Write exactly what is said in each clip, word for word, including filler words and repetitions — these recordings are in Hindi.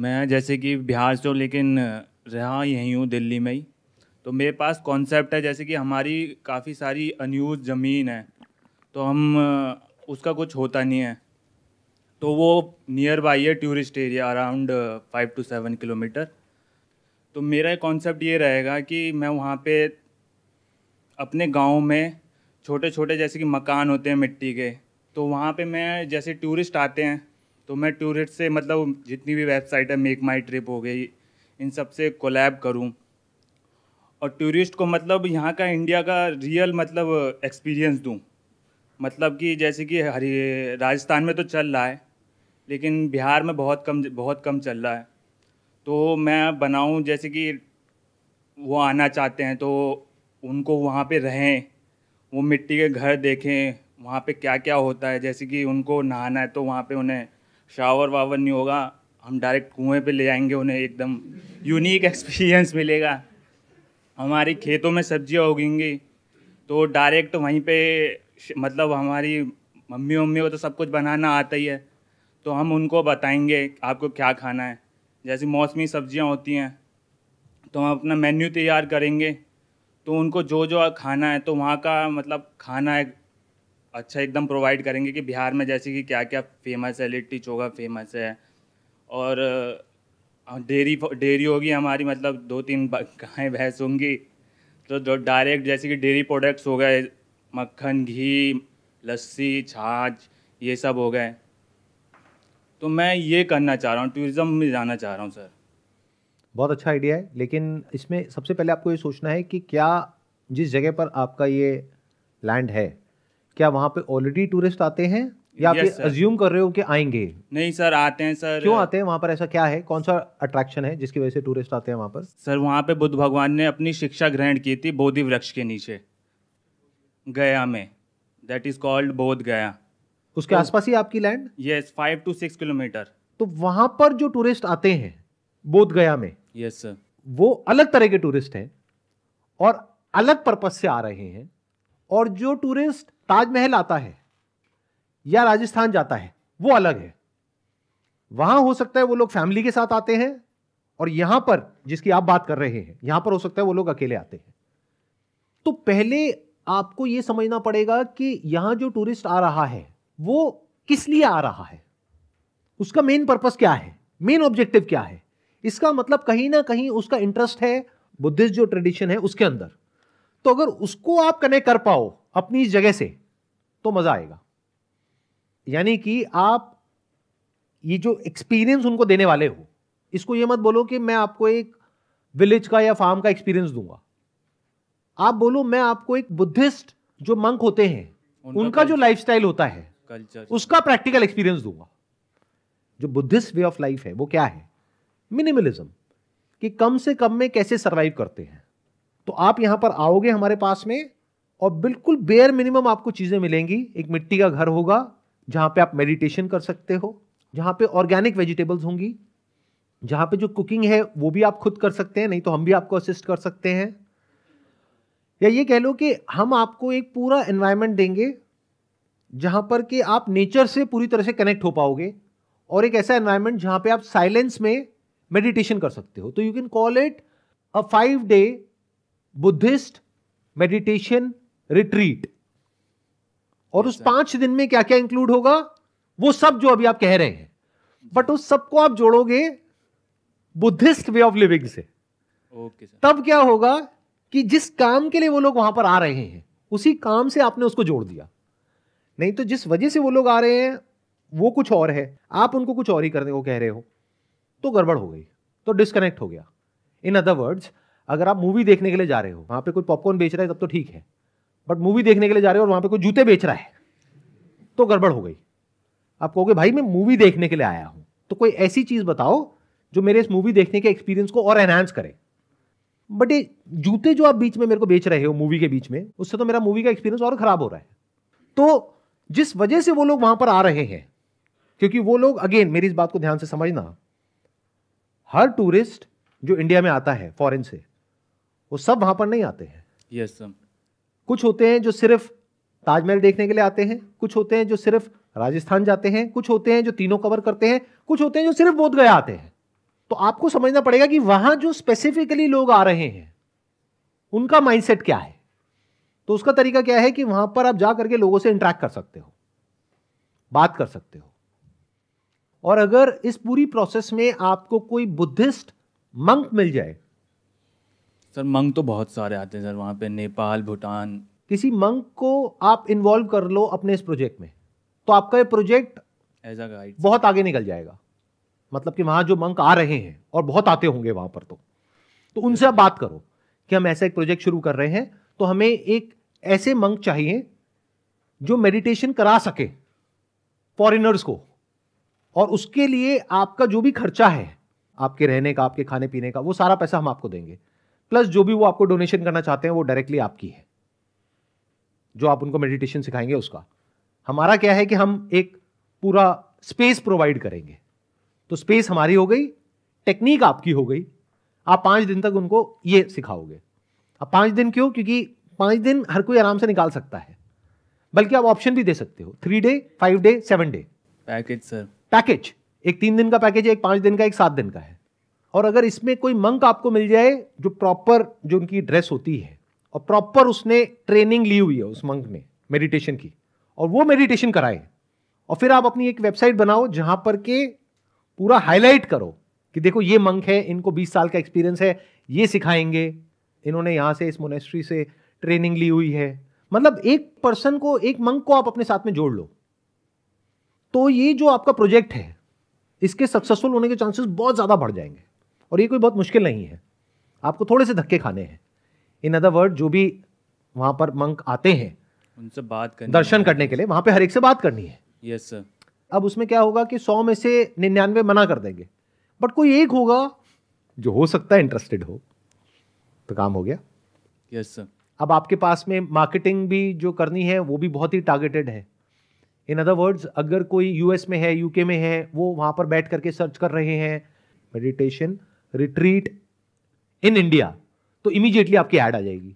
मैं जैसे कि बिहार से हूँ लेकिन रहा यहीं हूँ दिल्ली में ही, तो मेरे पास कॉन्सेप्ट है जैसे कि हमारी काफ़ी सारी अनयूज ज़मीन है तो हम उसका कुछ होता नहीं है, तो वो नियर बाई है tourist area around five to seven kilometre. तो मेरा कॉन्सेप्ट ये रहेगा कि मैं वहाँ पे अपने गांव में छोटे छोटे जैसे कि मकान होते हैं मिट्टी के, तो वहाँ पे मैं जैसे टूरिस्ट आते हैं तो मैं टूरिस्ट से मतलब जितनी भी वेबसाइट है मेक माई ट्रिप हो गई इन सब से कोलैब करूँ और टूरिस्ट को मतलब यहाँ का इंडिया का रियल मतलब एक्सपीरियंस दूँ। मतलब कि जैसे कि हरि राजस्थान में तो चल रहा है लेकिन बिहार में बहुत कम बहुत कम चल रहा है, तो मैं बनाऊं जैसे कि वो आना चाहते हैं तो उनको वहाँ पे रहें, वो मिट्टी के घर देखें, वहाँ पे क्या क्या होता है। जैसे कि उनको नहाना है तो वहाँ पे उन्हें शावर वावर नहीं होगा, हम डायरेक्ट कुएं पे ले जाएंगे, उन्हें एकदम यूनिक एक्सपीरियंस मिलेगा। हमारी खेतों में सब्जियाँ उगेंगी तो डायरेक्ट वहीं पर, मतलब हमारी मम्मी मम्मी को तो सब कुछ बनाना आता ही है तो हम उनको बताएंगे आपको क्या खाना है। जैसे मौसमी सब्जियां होती हैं तो हम अपना मेन्यू तैयार करेंगे, तो उनको जो जो खाना है तो वहाँ का मतलब खाना एक अच्छा एकदम प्रोवाइड करेंगे कि बिहार में जैसे कि क्या क्या फेमस है, लिट्टी चोखा फेमस है और डेयरी डेयरी होगी हमारी, मतलब दो तीन गाय भैंस होंगी तो डायरेक्ट जैसे कि डेयरी प्रोडक्ट्स हो गए, मक्खन, घी, लस्सी, छाछ, ये सब हो गए। तो मैं ये करना चाह रहा हूँ, टूरिज़्म में जाना चाह रहा हूँ सर। बहुत अच्छा आइडिया है, लेकिन इसमें सबसे पहले आपको ये सोचना है कि क्या जिस जगह पर आपका ये लैंड है क्या वहाँ पे ऑलरेडी टूरिस्ट आते हैं या आप yes, अज्यूम कर रहे हो कि आएंगे? नहीं सर, आते हैं सर। क्यों आते हैं? वहाँ पर ऐसा क्या है, कौन सा अट्रैक्शन है जिसकी वजह से टूरिस्ट आते हैं वहाँ पर? सर वहाँ पर बुद्ध भगवान ने अपनी शिक्षा ग्रहण की थी बोधि वृक्ष के नीचे गया में, दैट इज़ कॉल्ड बोध गया। उसके तो, आसपास ही आपकी land? Yes, five to six kilometre. तो वहां पर जो टूरिस्ट आते हैं बोध गया में, यस सर, वो अलग तरह के टूरिस्ट हैं और अलग पर्पस से आ रहे हैं, और जो टूरिस्ट ताजमहल आता है या राजस्थान जाता है वो अलग है। वहां हो सकता है वो लोग फैमिली के साथ आते हैं और यहां पर जिसकी आप बात कर रहे हैं यहां पर हो सकता है वो लोग अकेले आते हैं। तो पहले आपको यह समझना पड़ेगा कि यहां जो टूरिस्ट आ रहा है वो किस लिए आ रहा है, उसका मेन पर्पस क्या है, मेन ऑब्जेक्टिव क्या है। इसका मतलब कहीं ना कहीं उसका इंटरेस्ट है बुद्धिस्ट जो ट्रेडिशन है उसके अंदर, तो अगर उसको आप कनेक्ट कर पाओ अपनी जगह से तो मजा आएगा। यानी कि आप ये जो एक्सपीरियंस उनको देने वाले हो, इसको ये मत बोलो कि मैं आपको एक विलेज का या फार्म का एक्सपीरियंस दूंगा, आप बोलो मैं आपको एक बुद्धिस्ट जो मंक होते हैं उनका, उनका जो लाइफस्टाइल होता है उसका प्रैक्टिकल एक्सपीरियंस दूंगा। जो बुद्धिस्ट वे ऑफ लाइफ है वो क्या है? मिनिमलिज्म, कि कम से कम में कैसे सरवाइव करते हैं। तो आप यहां पर आओगे हमारे पास में और बिल्कुल बेयर मिनिमम आपको चीजें मिलेंगी। एक मिट्टी का घर होगा जहां पे आप मेडिटेशन कर सकते हो, जहां पे ऑर्गेनिक वेजिटेबल्स होंगी, जहां पे जो कुकिंग है वो भी आप खुद कर सकते हैं, नहीं तो हम भी आपको असिस्ट कर सकते हैं। या ये कह लो कि हम आपको एक पूरा एनवायरमेंट देंगे जहां पर कि आप नेचर से पूरी तरह से कनेक्ट हो पाओगे, और एक ऐसा एनवायरनमेंट जहां पे आप साइलेंस में मेडिटेशन कर सकते हो। तो you can call it a five day Buddhist meditation retreat. और उस पांच दिन में क्या क्या इंक्लूड होगा वो सब जो अभी आप कह रहे हैं, बट उस सबको आप जोड़ोगे बुद्धिस्ट वे ऑफ लिविंग से। ओके सर, तब क्या होगा कि जिस काम के लिए वो लोग वहां पर आ रहे हैं उसी काम से आपने उसको जोड़ दिया, नहीं तो जिस वजह से वो लोग आ रहे हैं वो कुछ और है, आप उनको कुछ और ही करने को कह रहे हो तो गड़बड़ हो गई, तो डिस्कनेक्ट हो गया। इन अदर वर्ड्स, अगर आप मूवी देखने के लिए जा रहे हो वहाँ पे कोई पॉपकॉर्न बेच रहा है तब तो ठीक है, बट मूवी देखने के लिए जा रहे हो और वहाँ पे कोई जूते बेच रहा है तो गड़बड़ हो गई। आप कहोगे भाई मैं मूवी देखने के लिए आया हूँ, तो कोई ऐसी चीज़ बताओ जो मेरे इस मूवी देखने के एक्सपीरियंस को और एनहांस करे। बट ये जूते जो आप बीच में मेरे को बेच रहे हो मूवी के बीच में, उससे तो मेरा मूवी का एक्सपीरियंस और ख़राब हो रहा है। तो जिस वजह से वो लोग वहां पर आ रहे हैं, क्योंकि वो लोग, अगेन मेरी इस बात को ध्यान से समझना, हर टूरिस्ट जो इंडिया में आता है फॉरेन से वो सब वहां पर नहीं आते हैं। यस सर, कुछ होते हैं जो सिर्फ ताजमहल देखने के लिए आते हैं, कुछ होते हैं जो सिर्फ राजस्थान जाते हैं, कुछ होते हैं जो तीनों कवर करते हैं, कुछ होते हैं जो सिर्फ बोधगया आते हैं। तो आपको समझना पड़ेगा कि वहां जो स्पेसिफिकली लोग आ रहे हैं उनका माइंडसेट क्या है। तो उसका तरीका क्या है कि वहां पर आप जा करके लोगों से इंटरेक्ट कर सकते हो, बात कर सकते हो। और अगर इस पूरी प्रोसेस में आपको कोई बुद्धिस्ट मंक मिल जाए। सर मंक तो बहुत सारे आते हैं सर वहाँ पे, नेपाल, भूटान। किसी मंक को आप इन्वॉल्व कर लो अपने इस प्रोजेक्ट में तो आपका ये प्रोजेक्ट एज अ गाइड बहुत आगे निकल जाएगा। मतलब कि वहाँ जो मंक आ रहे हैं और बहुत आते होंगे वहाँ पर, तो तो उनसे आप बात करो कि हम ऐसा एक प्रोजेक्ट शुरू कर रहे हैं तो हमें एक ऐसे मंक चाहिए जो मेडिटेशन करा सके फॉरेनर्स को, और उसके लिए आपका जो भी खर्चा है, आपके रहने का, आपके खाने पीने का, वो सारा पैसा हम आपको देंगे, प्लस जो भी वो आपको डोनेशन करना चाहते हैं वो डायरेक्टली आपकी है, जो आप उनको मेडिटेशन सिखाएंगे उसका। हमारा क्या है कि हम एक पूरा स्पेस प्रोवाइड करेंगे, तो स्पेस हमारी हो गई, टेक्निक आपकी हो गई, आप पाँच दिन तक उनको ये सिखाओगे। अब पाँच दिन क्यों? क्योंकि पाँच दिन हर कोई आराम से निकाल सकता है, बल्कि आप ऑप्शन भी दे सकते हो, three day, five day, seven day package. Sir package एक तीन दिन का पैकेज है, एक पाँच दिन का, एक सात दिन का है। और अगर इसमें कोई मंक आपको मिल जाए जो प्रॉपर, जो उनकी ड्रेस होती है और प्रॉपर उसने ट्रेनिंग ली हुई है उस मंक ने मेडिटेशन की, और वो मेडिटेशन कराए, और फिर आप अपनी एक वेबसाइट बनाओ जहाँ पर के पूरा हाईलाइट करो कि देखो ये मंक है, इनको बीस साल का एक्सपीरियंस है, ये सिखाएंगे, इन्होंने यहाँ से इस मोनेस्ट्री से ट्रेनिंग ली हुई है। मतलब एक पर्सन को, एक मंक को आप अपने साथ में जोड़ लो, तो ये जो आपका प्रोजेक्ट है इसके सक्सेसफुल होने के चांसेस बहुत ज़्यादा बढ़ जाएंगे। और ये कोई बहुत मुश्किल नहीं है, आपको थोड़े से धक्के खाने हैं। इन अदर वर्ड, जो भी वहाँ पर मंक आते हैं उनसे बात करनी, दर्शन करने के लिए वहाँ पे हर एक से बात करनी है। Yes sir. अब उसमें क्या होगा कि सौ में से निन्यानवे मना कर देंगे, बट कोई एक होगा जो हो सकता है इंटरेस्टेड हो, तो काम हो गया। Yes sir. अब आपके पास में मार्केटिंग भी जो करनी है वो भी बहुत ही टारगेटेड है। इन अदर वर्ड्स, अगर कोई यूएस में है, यूके में है, वो वहाँ पर बैठ करके सर्च कर रहे हैं मेडिटेशन रिट्रीट इन इंडिया, तो इमीडिएटली आपकी ऐड आ जाएगी,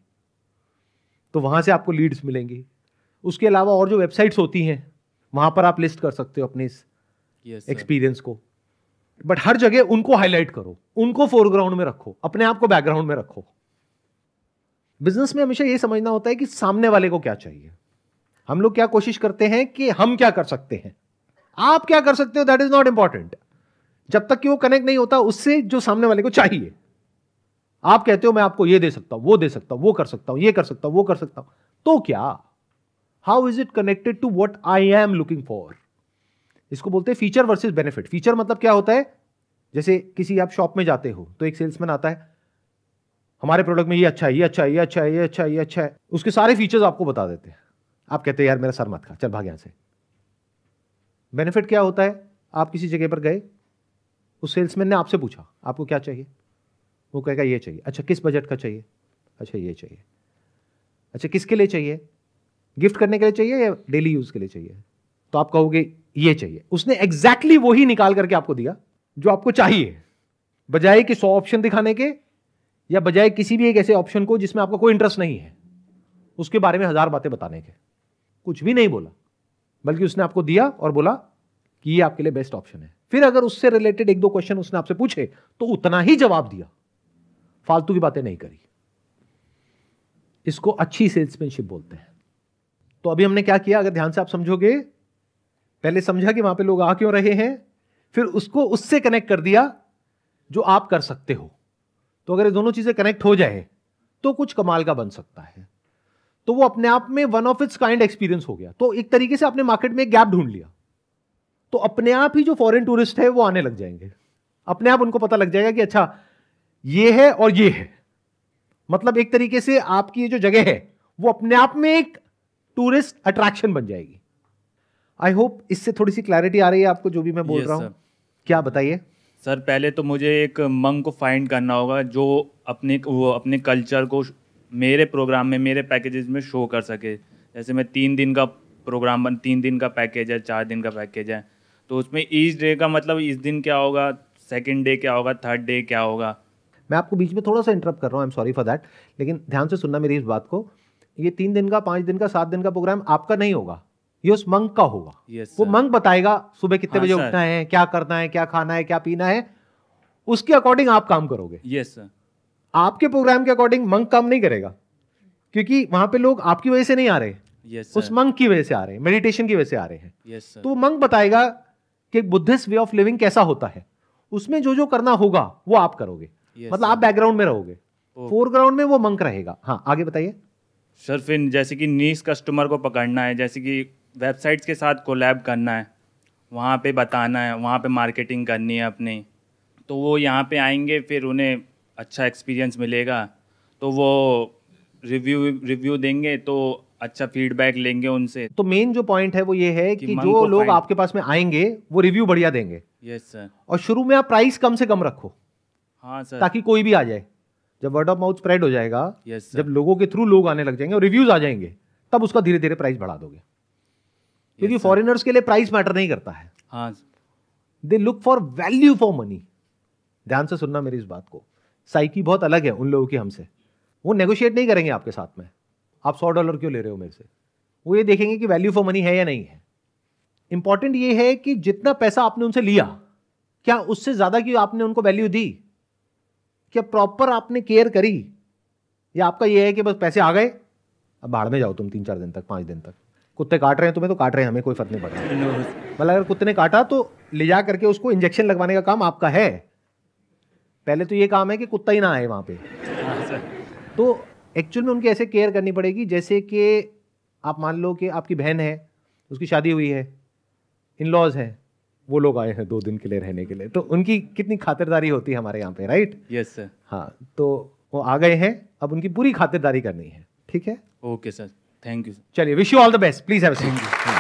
तो वहाँ से आपको लीड्स मिलेंगी। उसके अलावा और जो वेबसाइट्स होती हैं वहाँ पर आप लिस्ट कर सकते हो अपने इस एक्सपीरियंस yes, को। बट हर जगह उनको हाईलाइट करो, उनको फोरग्राउंड में रखो, अपने आप को बैकग्राउंड में रखो। बिजनेस में हमेशा ये समझना होता है कि सामने वाले को क्या चाहिए। हम लोग क्या कोशिश करते हैं कि हम क्या कर सकते हैं, आप क्या कर सकते हो, दैट इज नॉट इंपॉर्टेंट, जब तक कि वो कनेक्ट नहीं होता उससे जो सामने वाले को चाहिए। आप कहते हो मैं आपको ये दे सकता हूं, वो दे सकता हूं, वो कर सकता हूं, ये कर सकता हूं, वो कर सकता हूं, तो क्या, how is it connected to what I am looking for. इसको बोलते हैं फीचर वर्सेस बेनिफिट। फीचर मतलब क्या होता है, जैसे किसी आप शॉप में जाते हो तो एक सेल्समैन आता है, हमारे प्रोडक्ट में ये अच्छा है, ये अच्छा है, ये अच्छा है, ये अच्छा है, ये अच्छा है, उसके सारे फीचर्स आपको बता देते हैं, आप कहते हैं यार मेरा सर मत खा, चल भाग यहां से। बेनिफिट क्या होता है, आप किसी जगह पर गए, उस सेल्समैन ने आपसे पूछा आपको क्या चाहिए, वो कहेगा ये चाहिए, अच्छा किस बजट का चाहिए, अच्छा ये चाहिए, अच्छा किसके लिए चाहिए, गिफ्ट करने के लिए चाहिए या डेली यूज के लिए चाहिए, तो आप कहोगे ये चाहिए। उसने एग्जैक्टली वो ही निकाल करके आपको दिया जो आपको चाहिए, बजाय कि सौ ऑप्शन दिखाने के, या बजाय किसी भी एक ऐसे ऑप्शन को जिसमें आपका कोई इंटरेस्ट नहीं है उसके बारे में हजार बातें बताने के। कुछ भी नहीं बोला, बल्कि उसने आपको दिया और बोला कि ये आपके लिए बेस्ट ऑप्शन है। फिर अगर उससे रिलेटेड एक दो क्वेश्चन उसने आपसे पूछे तो उतना ही जवाब दिया, फालतू की बातें नहीं करी। इसको अच्छी सेल्समैनशिप बोलते हैं। तो अभी हमने क्या किया, अगर ध्यान से आप समझोगे, पहले समझा कि वहां पे लोग आ क्यों रहे हैं, फिर उसको उससे कनेक्ट कर दिया जो आप कर सकते हो। तो अगर ये दोनों चीजें कनेक्ट हो जाए तो कुछ कमाल का बन सकता है। तो वो अपने आप में one of its kind experience हो गया। तो एक तरीके से आपने मार्केट में एक गैप ढूंढ लिया, तो अपने आप ही जो फॉरेन टूरिस्ट है वो आने लग जाएंगे, अपने आप उनको पता लग जाएगा कि अच्छा ये है और ये है। मतलब एक तरीके से आपकी ये जो जगह है वो अपने आप में एक टूरिस्ट अट्रैक्शन बन जाएगी। आई होप इससे थोड़ी सी क्लैरिटी आ रही है आपको, जो भी मैं बोल yes, रहा हूँ। क्या बताइए सर, पहले तो मुझे एक मंक को फाइंड करना होगा जो अपने वो अपने कल्चर को मेरे प्रोग्राम में, मेरे पैकेजेस में शो कर सके। जैसे मैं तीन दिन का प्रोग्राम बन तीन दिन का पैकेज है, चार दिन का पैकेज है, तो उसमें ईच डे का मतलब इस दिन क्या होगा, सेकेंड डे क्या होगा, थर्ड डे क्या होगा। मैं आपको बीच में थोड़ा सा इंटरप्ट कर रहा हूँ, I am sorry for that, लेकिन ध्यान से सुनना मेरी इस बात को। ये तीन दिन का, पाँच दिन का, सात दिन का प्रोग्राम आपका नहीं होगा, ये उस मंक का होगा। yes, वो मंक बताएगा सुबह कितने हाँ, बजे उठना है, क्या करना है, क्या खाना है, क्या पीना है, उसके अकॉर्डिंग आप काम करोगे। Yes sir. आपके प्रोग्राम के अकॉर्डिंग मंक काम नहीं करेगा, क्योंकि वहां पे लोग आपकी वजह से नहीं आ रहे। yes, उस मंक की वजह से आ रहे हैं, मेडिटेशन की वजह से आ रहे हैं। yes, तो मंक बताएगा कि बुद्धिस्ट वे ऑफ लिविंग कैसा होता है, उसमें जो जो करना होगा वो आप करोगे। yes, मतलब आप बैकग्राउंड में रहोगे, फोरग्राउंड में वो मंक रहेगा। हाँ आगे बताइए सर। फिर जैसे कि नीश कस्टमर को पकड़ना है, जैसे कि वेबसाइट्स के साथ कोलैब करना है, वहाँ पे बताना है, वहाँ पे मार्केटिंग करनी है अपनी, तो वो यहाँ पे आएंगे, फिर उन्हें अच्छा एक्सपीरियंस मिलेगा, तो वो रिव्यू रिव्यू देंगे, तो अच्छा फीडबैक लेंगे उनसे। तो मेन जो पॉइंट है वो ये है कि, कि जो लोग आपके पास में आएंगे वो रिव्यू बढ़िया देंगे। Yes sir. और शुरू में आप प्राइस कम से कम रखो। हाँ सर। ताकि कोई भी आ जाए, जब वर्ड ऑफ माउथ स्प्रेड हो जाएगा, yes, जब लोगों के थ्रू लोग आने लग जाएंगे और रिव्यूज आ जाएंगे, तब उसका धीरे धीरे प्राइस बढ़ा दोगे, क्योंकि yes, फॉरेनर्स के लिए प्राइस मैटर नहीं करता है। हाँ, they look for value for money. ध्यान से सुनना मेरी इस बात को, साइकी बहुत अलग है उन लोगों की हमसे। वो नेगोशिएट नहीं करेंगे आपके साथ में, आप सौ डॉलर क्यों ले रहे हो मेरे से। वो ये देखेंगे कि वैल्यू फॉर मनी है या नहीं है। इंपॉर्टेंट ये है कि जितना पैसा आपने उनसे लिया, क्या उससे ज्यादा की आपने उनको वैल्यू दी, क्या प्रॉपर आपने केयर करी, या आपका यह है कि बस पैसे आ गए अब भाड़ में जाओ तुम तीन चार दिन तक, पाँच दिन तक। कुत्ते काट रहे हैं तुम्हें तो काट रहे हैं, हमें कोई फर्क नहीं पड़ता। मतलब अगर कुत्ते ने काटा तो ले जा करके उसको इंजेक्शन लगवाने का काम आपका है। पहले तो ये काम है कि कुत्ता ही ना आए वहाँ पे। तो एक्चुअल में उनकी ऐसे केयर करनी पड़ेगी, जैसे कि आप मान लो कि आपकी बहन है, उसकी शादी हुई है, इन लॉज हैं, वो लोग आए हैं दो दिन के लिए रहने के लिए, तो उनकी कितनी खातिरदारी होती है हमारे यहाँ पे, राइट। Yes sir. हाँ, तो वो आ गए हैं, अब उनकी पूरी खातिरदारी करनी है। ठीक है, ओके सर, थैंक यू। चलिए, wish you all the best, please have a seat.